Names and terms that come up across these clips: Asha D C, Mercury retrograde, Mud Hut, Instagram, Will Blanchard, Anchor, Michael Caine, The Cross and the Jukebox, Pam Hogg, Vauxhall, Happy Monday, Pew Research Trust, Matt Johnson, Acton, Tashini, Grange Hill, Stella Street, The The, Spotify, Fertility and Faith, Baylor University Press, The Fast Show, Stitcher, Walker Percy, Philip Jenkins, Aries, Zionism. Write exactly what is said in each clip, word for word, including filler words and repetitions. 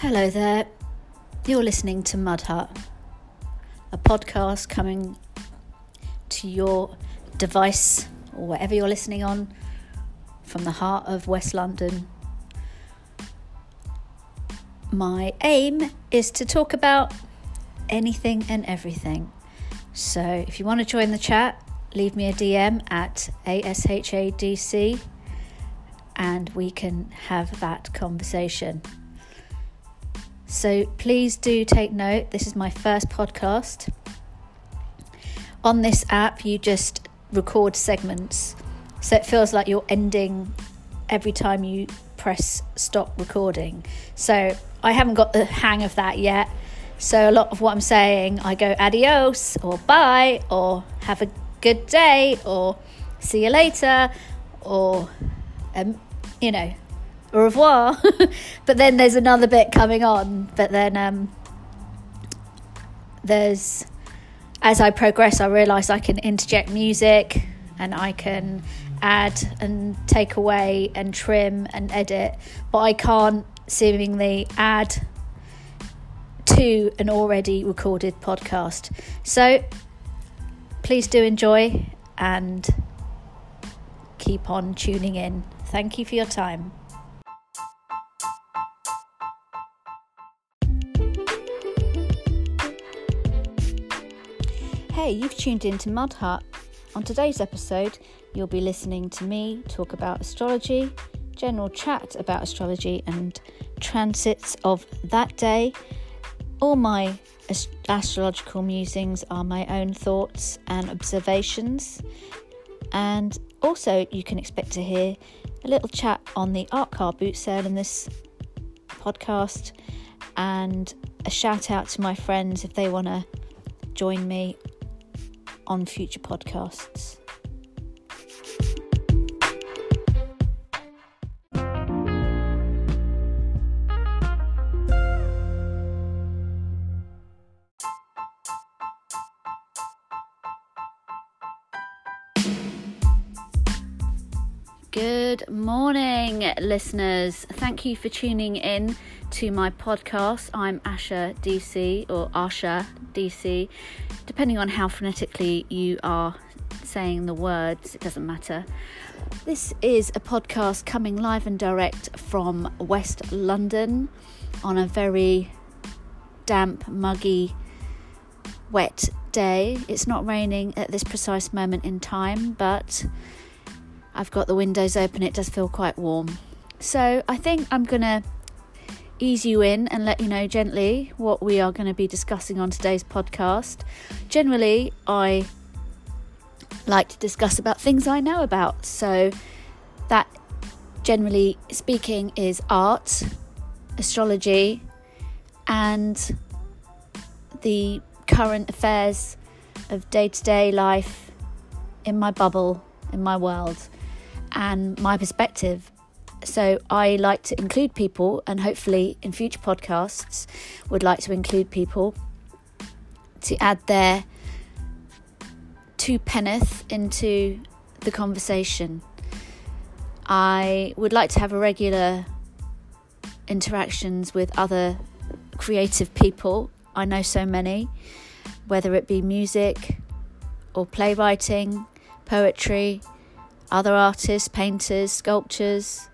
Hello there, you're listening to Mud Hut, a podcast coming to your device or wherever you're listening on from the heart of West London. My aim is to talk about anything and everything. So if you want to join the chat, leave me a D M at A S H A D C and we can have that conversation. So please do take note, this is my first podcast. On this app, you just record segments. So it feels like you're ending every time you press stop recording. So I haven't got the hang of that yet. So a lot of what I'm saying, I go adios or bye or have a good day or see you later or, um, you know, au revoir. But then there's another bit coming on. But then um, there's, as I progress, I realise I can interject music and I can add and take away and trim and edit. But I can't seemingly add to an already recorded podcast. So please do enjoy and keep on tuning in. Thank you for your time. Hey, you've tuned in to Mud Hut. On today's episode, you'll be listening to me talk about astrology, general chat about astrology and transits of that day. All my ast- astrological musings are my own thoughts and observations. And also you can expect to hear a little chat on the art car boot sale in this podcast and a shout out to my friends if they want to join me on future podcasts. Good morning, listeners. Thank you for tuning in to my podcast. I'm Asha D C or Asha D C, depending on how phonetically you are saying the words, it doesn't matter. This is a podcast coming live and direct from West London on a very damp, muggy, wet day. It's not raining at this precise moment in time, but I've got the windows open, it does feel quite warm. So I think I'm going to ease you in and let you know gently what we are going to be discussing on today's podcast. Generally, I like to discuss about things I know about. So that, generally speaking, is art, astrology, and the current affairs of day-to-day life in my bubble, in my world, and my perspective. So I like to include people, and hopefully in future podcasts would like to include people to add their two penneth into the conversation. I would like to have a regular interactions with other creative people. I know so many, whether it be music or playwriting, poetry, other artists, painters, sculptors,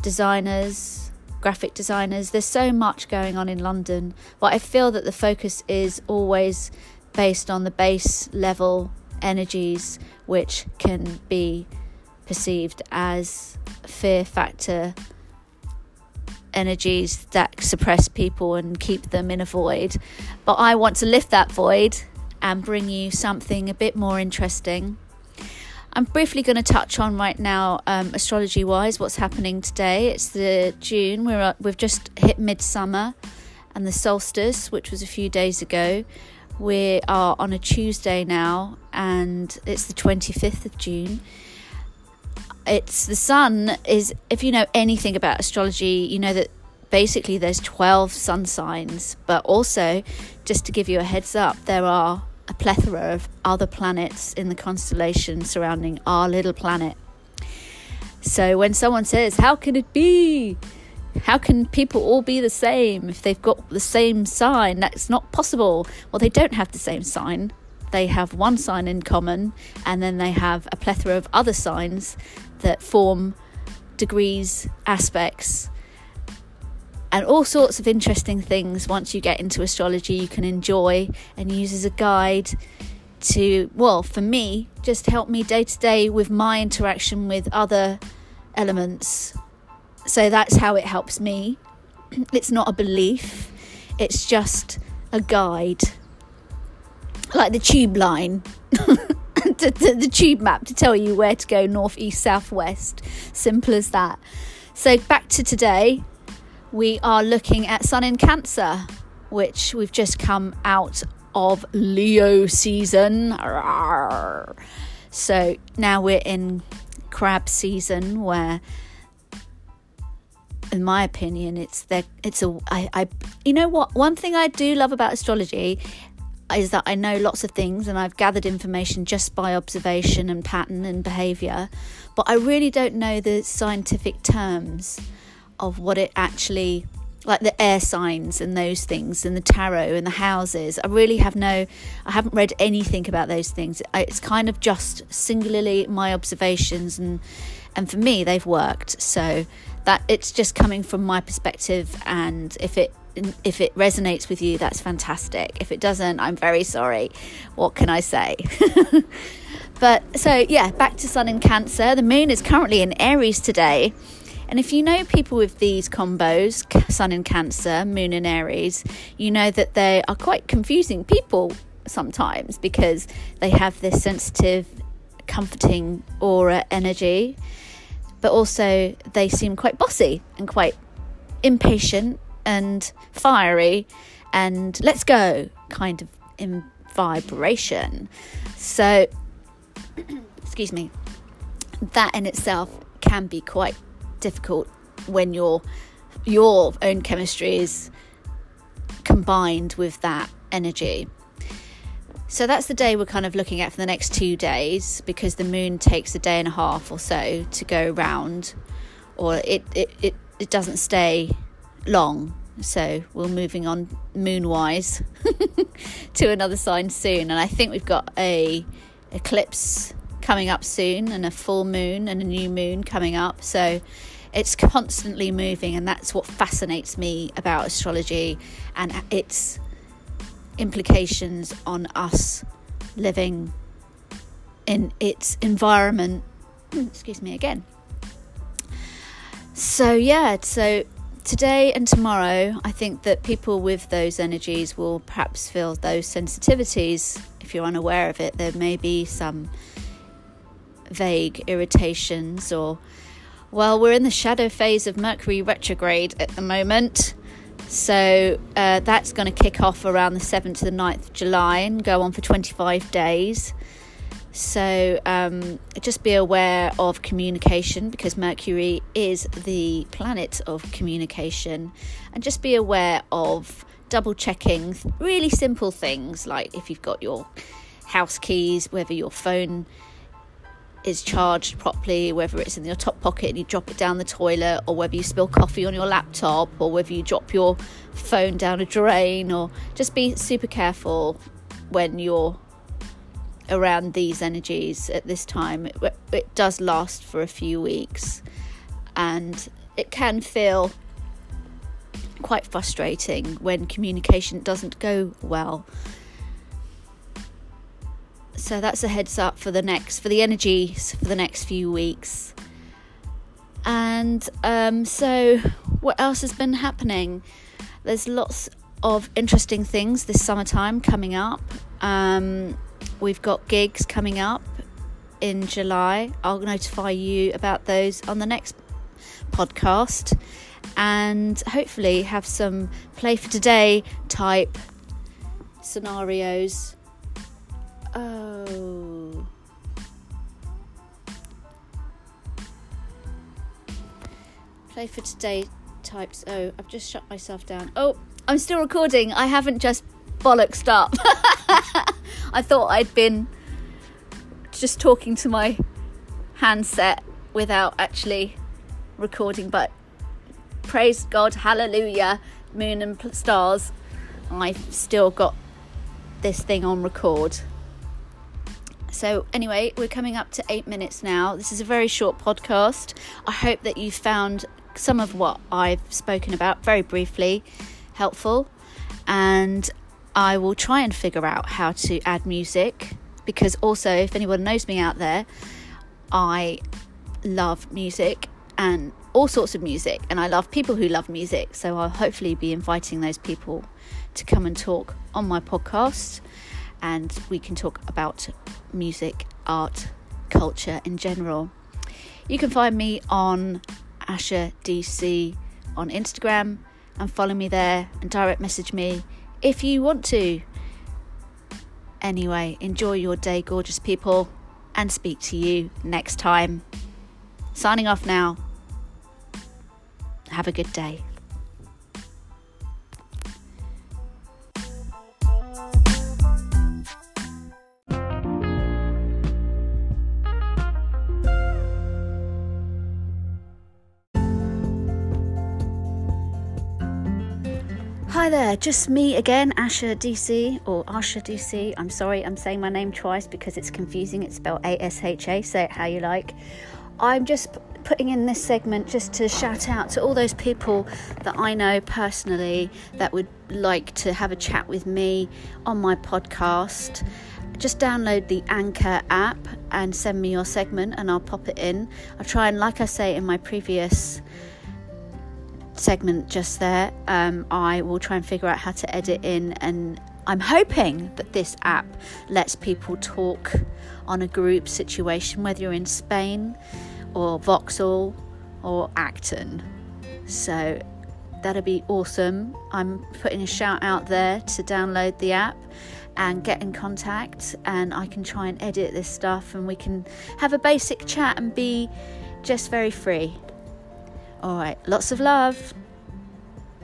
designers, graphic designers. There's so much going on in London, but I feel that the focus is always based on the base level energies, which can be perceived as fear factor energies that suppress people and keep them in a void. But I want to lift that void and bring you something a bit more interesting. I'm briefly going to touch on right now, um, astrology-wise, what's happening today. It's the June. We're at, we've just hit midsummer and the solstice, which was a few days ago. We are on a Tuesday now, and it's the twenty-fifth of June. It's the sun is. If you know anything about astrology, you know that basically there's twelve sun signs. But also, just to give you a heads up, there are a plethora of other planets in the constellation surrounding our little planet. So when someone says, how can it be How can people all be the same if they've got the same sign? That's not possible. Well, they don't have the same sign. They have one sign in common, and then they have a plethora of other signs that form degrees, aspects, and all sorts of interesting things. Once you get into astrology, you can enjoy and use as a guide to, well, for me, just help me day to day with my interaction with other elements. So that's how it helps me. It's not a belief, it's just a guide. Like the tube line, the, the, the tube map to tell you where to go, north, east, south, west. Simple as that. So back to today. We are looking at Sun in Cancer, which we've just come out of Leo season. So now we're in Crab season, where, in my opinion, it's the it's a I, I you know what? One thing I do love about astrology is that I know lots of things, and I've gathered information just by observation and pattern and behaviour, but I really don't know the scientific terms of what it actually, like the air signs and those things, and the tarot and the houses. I really have no, I haven't read anything about those things. It's kind of just singularly my observations, and and for me they've worked. So that it's just coming from my perspective, and if it if it resonates with you, that's fantastic. If it doesn't, I'm very sorry. What can I say? But so yeah, back to Sun in Cancer. The moon is currently in Aries today. And if you know people with these combos, Sun in Cancer, Moon in Aries, you know that they are quite confusing people sometimes, because they have this sensitive, comforting aura energy, but also they seem quite bossy and quite impatient and fiery and let's go kind of in vibration. So, excuse me, that in itself can be quite difficult when your your own chemistry is combined with that energy. So that's the day we're kind of looking at for the next two days, because the moon takes a day and a half or so to go round, or it it, it, it doesn't stay long. So we're moving on moon wise to another sign soon, and I think we've got a eclipse coming up soon, and a full moon and a new moon coming up. So it's constantly moving, and that's what fascinates me about astrology and its implications on us living in its environment. Excuse me again. So yeah, so today and tomorrow, I think that people with those energies will perhaps feel those sensitivities. If you're unaware of it, there may be some vague irritations, or, well, we're in the shadow phase of Mercury retrograde at the moment, so uh, that's going to kick off around the seventh to the ninth of July and go on for twenty-five days. So um, just be aware of communication, because Mercury is the planet of communication, and just be aware of double checking really simple things, like if you've got your house keys, whether your phone is charged properly, whether it's in your top pocket and you drop it down the toilet, or whether you spill coffee on your laptop, or whether you drop your phone down a drain. Or just be super careful when you're around these energies at this time. It, it does last for a few weeks, and it can feel quite frustrating when communication doesn't go well. So that's a heads up for the next, for the energies for the next few weeks. And um, so what else has been happening? There's lots of interesting things this summertime coming up. Um, we've got gigs coming up in July. I'll notify you about those on the next podcast, and hopefully have some play for today type scenarios. Oh, play for today types. Oh, I've just shut myself down. Oh, I'm still recording. I haven't just bollocksed up. I thought I'd been just talking to my handset without actually recording, but Praise God, hallelujah, moon and stars. I've still got this thing on record. So anyway, we're coming up to eight minutes now. This is a very short podcast. I hope that you found some of what I've spoken about very briefly helpful. And I will try and figure out how to add music, because also, if anyone knows me out there, I love music and all sorts of music, and I love people who love music. So I'll hopefully be inviting those people to come and talk on my podcast, and we can talk about music, art, culture in general. You can find me on Asher D C on Instagram and follow me there and direct message me if you want to. Anyway, enjoy your day, gorgeous people, and speak to you next time. Signing off now. Have a good day. Hi there, just me again, Asher D C, or Asher D C. I'm sorry, I'm saying my name twice because it's confusing. It's spelled A S H A, say it how you like. I'm just putting in this segment just to shout out to all those people that I know personally that would like to have a chat with me on my podcast. Just download the Anchor app and send me your segment and I'll pop it in. I'll try and, like I say in my previous segment just there, um, I will try and figure out how to edit in, and I'm hoping that this app lets people talk on a group situation, whether you're in Spain or Vauxhall or Acton. So that'll be awesome. I'm putting a shout out there to download the app and get in contact, and I can try and edit this stuff and we can have a basic chat and be just very free. All right, lots of love.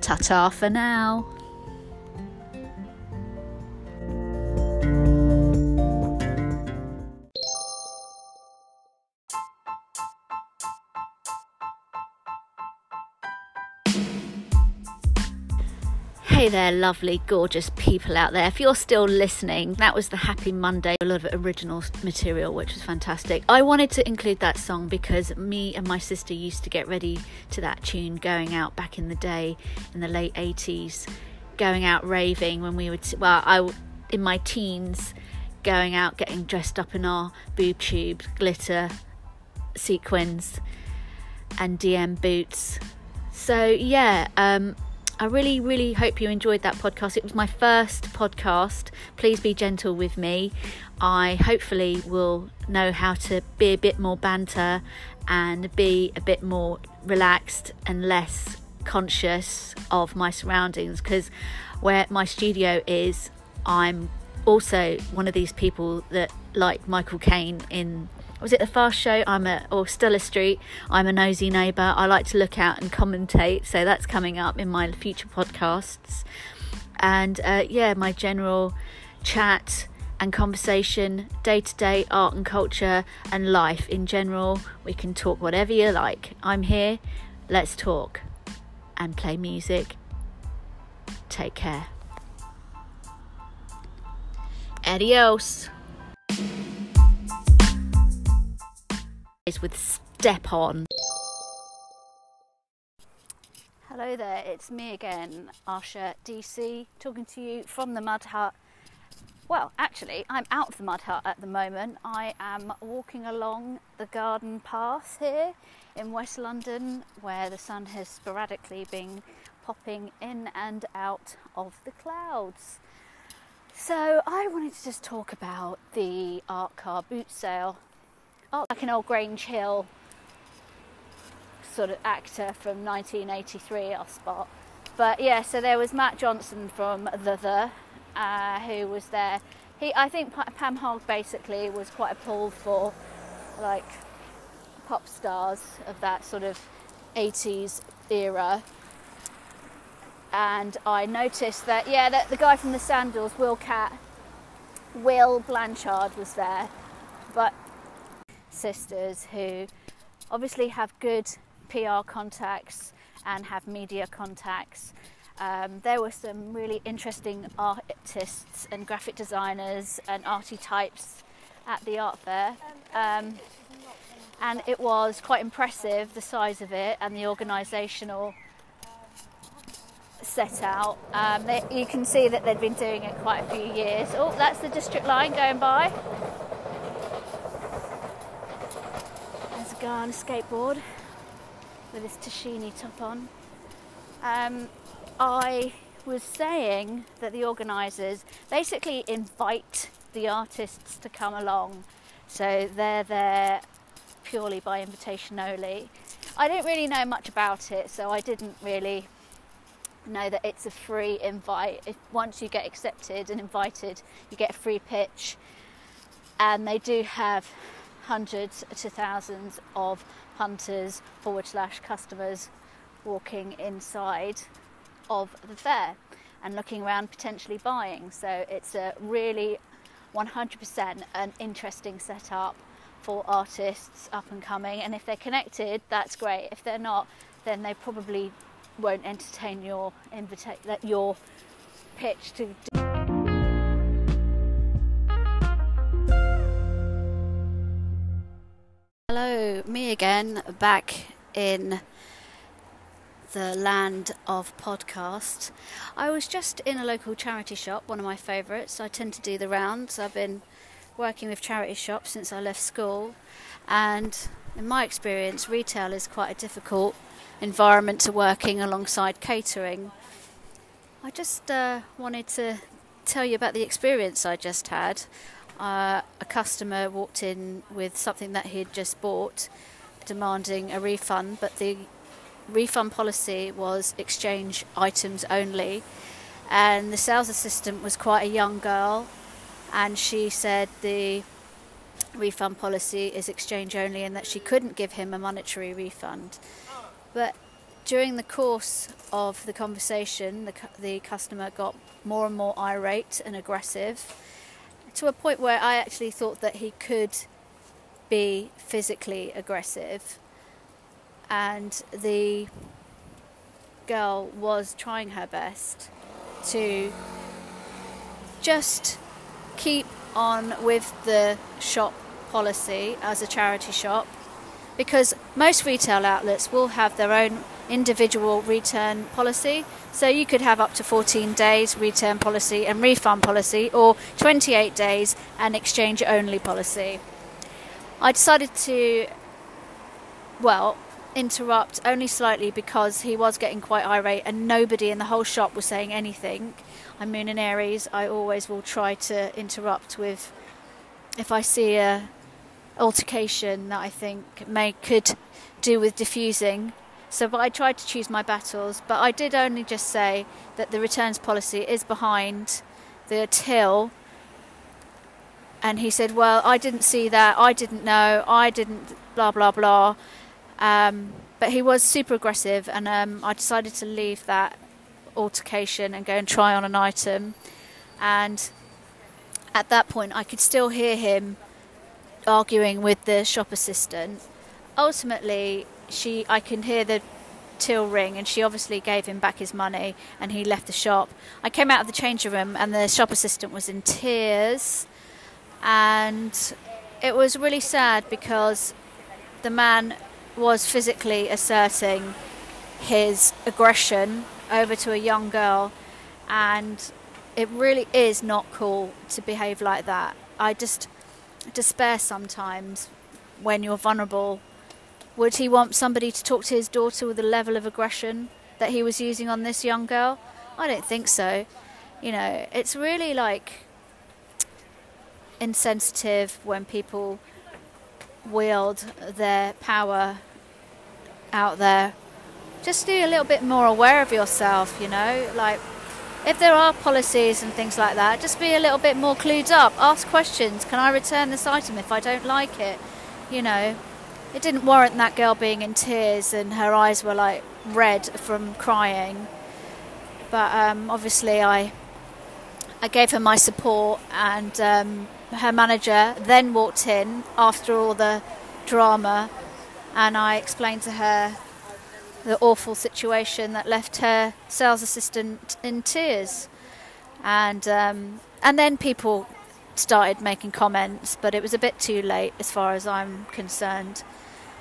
Ta-ta for now. Hey there, lovely, gorgeous people out there. If you're still listening, that was the Happy Monday, a lot of original material, which was fantastic. I wanted to include that song because me and my sister used to get ready to that tune going out back in the day, in the late eighties, going out raving when we would, well, I, in my teens, going out, getting dressed up in our boob tubes, glitter, sequins, and D M boots. So, yeah, um... I really, really hope you enjoyed that podcast. It was my first podcast. Please be gentle with me. I hopefully will know how to be a bit more banter and be a bit more relaxed and less conscious of my surroundings, because where my studio is, I'm also one of these people that, like Michael Caine in, was it The Fast Show? I'm a, or Stella Street, I'm a nosy neighbour. I like to look out and commentate, so that's coming up in my future podcasts. And uh, yeah, my general chat and conversation, day-to-day art and culture and life in general. We can talk whatever you like. I'm here. Let's talk and play music. Take care. Adios. With Step On. Hello there, it's me again, Asha D C, talking to you from the Mud Hut. Well, actually, I'm out of the Mud Hut at the moment. I am walking along the garden path here in West London, where the sun has sporadically been popping in and out of the clouds. So I wanted to just talk about the art car boot sale. Oh, like an old Grange Hill sort of actor from nineteen eighty-three, I'll spot. But yeah, so there was Matt Johnson from The The, uh, who was there. He, I think Pam Hogg basically was quite appalled for, like, pop stars of that sort of eighties era. And I noticed that, yeah, that the guy from The Sandals, Will Cat, Will Blanchard was there. But sisters who obviously have good P R contacts and have media contacts. Um, there were some really interesting artists and graphic designers and arty types at the art fair, um, and it was quite impressive, the size of it and the organisational set out. Um, they, you can see that they've been doing it quite a few years. Oh, that's the district line going by. There's a guy on a skateboard with his Tashini top on. Um, I was saying that the organisers basically invite the artists to come along, so they're there purely by invitation only. I don't really know much about it, so I didn't really know that it's a free invite. If once you get accepted and invited, you get a free pitch, and they do have hundreds to thousands of punters forward slash customers walking inside of the fair and looking around, potentially buying. So it's a really one hundred percent an interesting setup for artists up and coming, and if they're connected, that's great. If they're not, then they probably won't entertain your invita- your pitch to do. Hello, me again, back in the land of podcasts. I was just in a local charity shop, one of my favourites. I tend to do the rounds. I've been working with charity shops since I left school, and in my experience, retail is quite a difficult environment to working alongside catering. I just uh, wanted to tell you about the experience I just had. Uh, a customer walked in with something that he had just bought, demanding a refund, but the refund policy was exchange items only, and the sales assistant was quite a young girl, and she said the refund policy is exchange only and that she couldn't give him a monetary refund. But during the course of the conversation, the, the customer got more and more irate and aggressive, to a point where I actually thought that he could be physically aggressive. And the girl was trying her best to just keep on with the shop policy as a charity shop, because most retail outlets will have their own individual return policy. So you could have up to fourteen days return policy and refund policy, or twenty-eight days and exchange only policy. I decided to, well, interrupt only slightly because he was getting quite irate and nobody in the whole shop was saying anything. I'm Moon and Aries. I always will try to interrupt with, if I see a altercation that I think may could do with diffusing. So but I tried to choose my battles, but I did only just say that the returns policy is behind the till, and he said, well, I didn't see that, I didn't know, I didn't blah blah blah. Um, but he was super aggressive, and um, I decided to leave that altercation and go and try on an item. And at that point I could still hear him arguing with the shop assistant. Ultimately, she I can hear the till ring, and she obviously gave him back his money and he left the shop. I came out of the changing room and the shop assistant was in tears, and it was really sad because the man was physically asserting his aggression over to a young girl, and it really is not cool to behave like that. I just despair sometimes when you're vulnerable. Would he want somebody to talk to his daughter with the level of aggression that he was using on this young girl? I don't think so. You know, it's really like insensitive when people wield their power out there. Just be a little bit more aware of yourself, you know, like if there are policies and things like that, just be a little bit more clued up. Ask questions. Can I return this item if I don't like it? You know, it didn't warrant that girl being in tears and her eyes were like red from crying. But um, obviously I I gave her my support, and um, her manager then walked in after all the drama, and I explained to her the awful situation that left her sales assistant in tears. And um, and then people started making comments, but it was a bit too late as far as I'm concerned,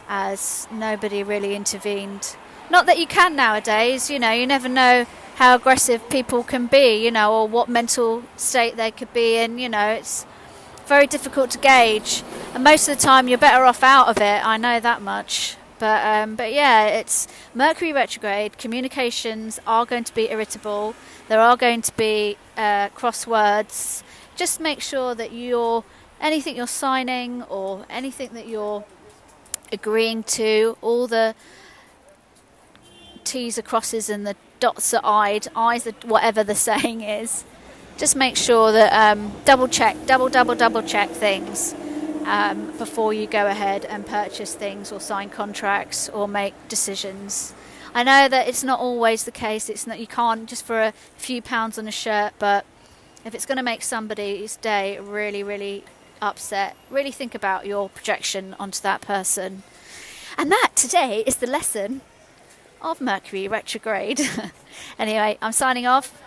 as nobody really intervened. Not that you can nowadays, you know, you never know how aggressive people can be, you know, or what mental state they could be in, you know, it's very difficult to gauge. And most of the time you're better off out of it, I know that much. But um, but yeah, it's Mercury retrograde, communications are going to be irritable, there are going to be uh, crosswords. Just make sure that you're, anything you're signing or anything that you're agreeing to, all the T's are crosses and the dots are I'd, I's are whatever the saying is. Just make sure that um, double check, double, double, double check things um, before you go ahead and purchase things or sign contracts or make decisions. I know that it's not always the case, it's not, you can't just for a few pounds on a shirt, but if it's going to make somebody's day really, really upset, really think about your projection onto that person. And that today is the lesson of Mercury retrograde. Anyway, I'm signing off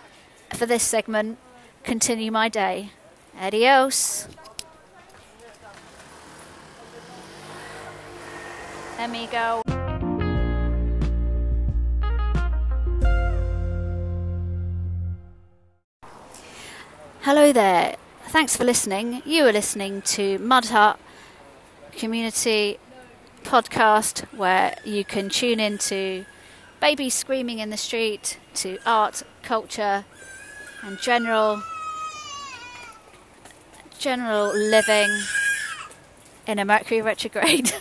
for this segment. Continue my day. Adios. Amigo. Hello there. Thanks for listening. You are listening to Mud Hut Community Podcast, where you can tune into babies screaming in the street, to art, culture, and general general living in a Mercury retrograde.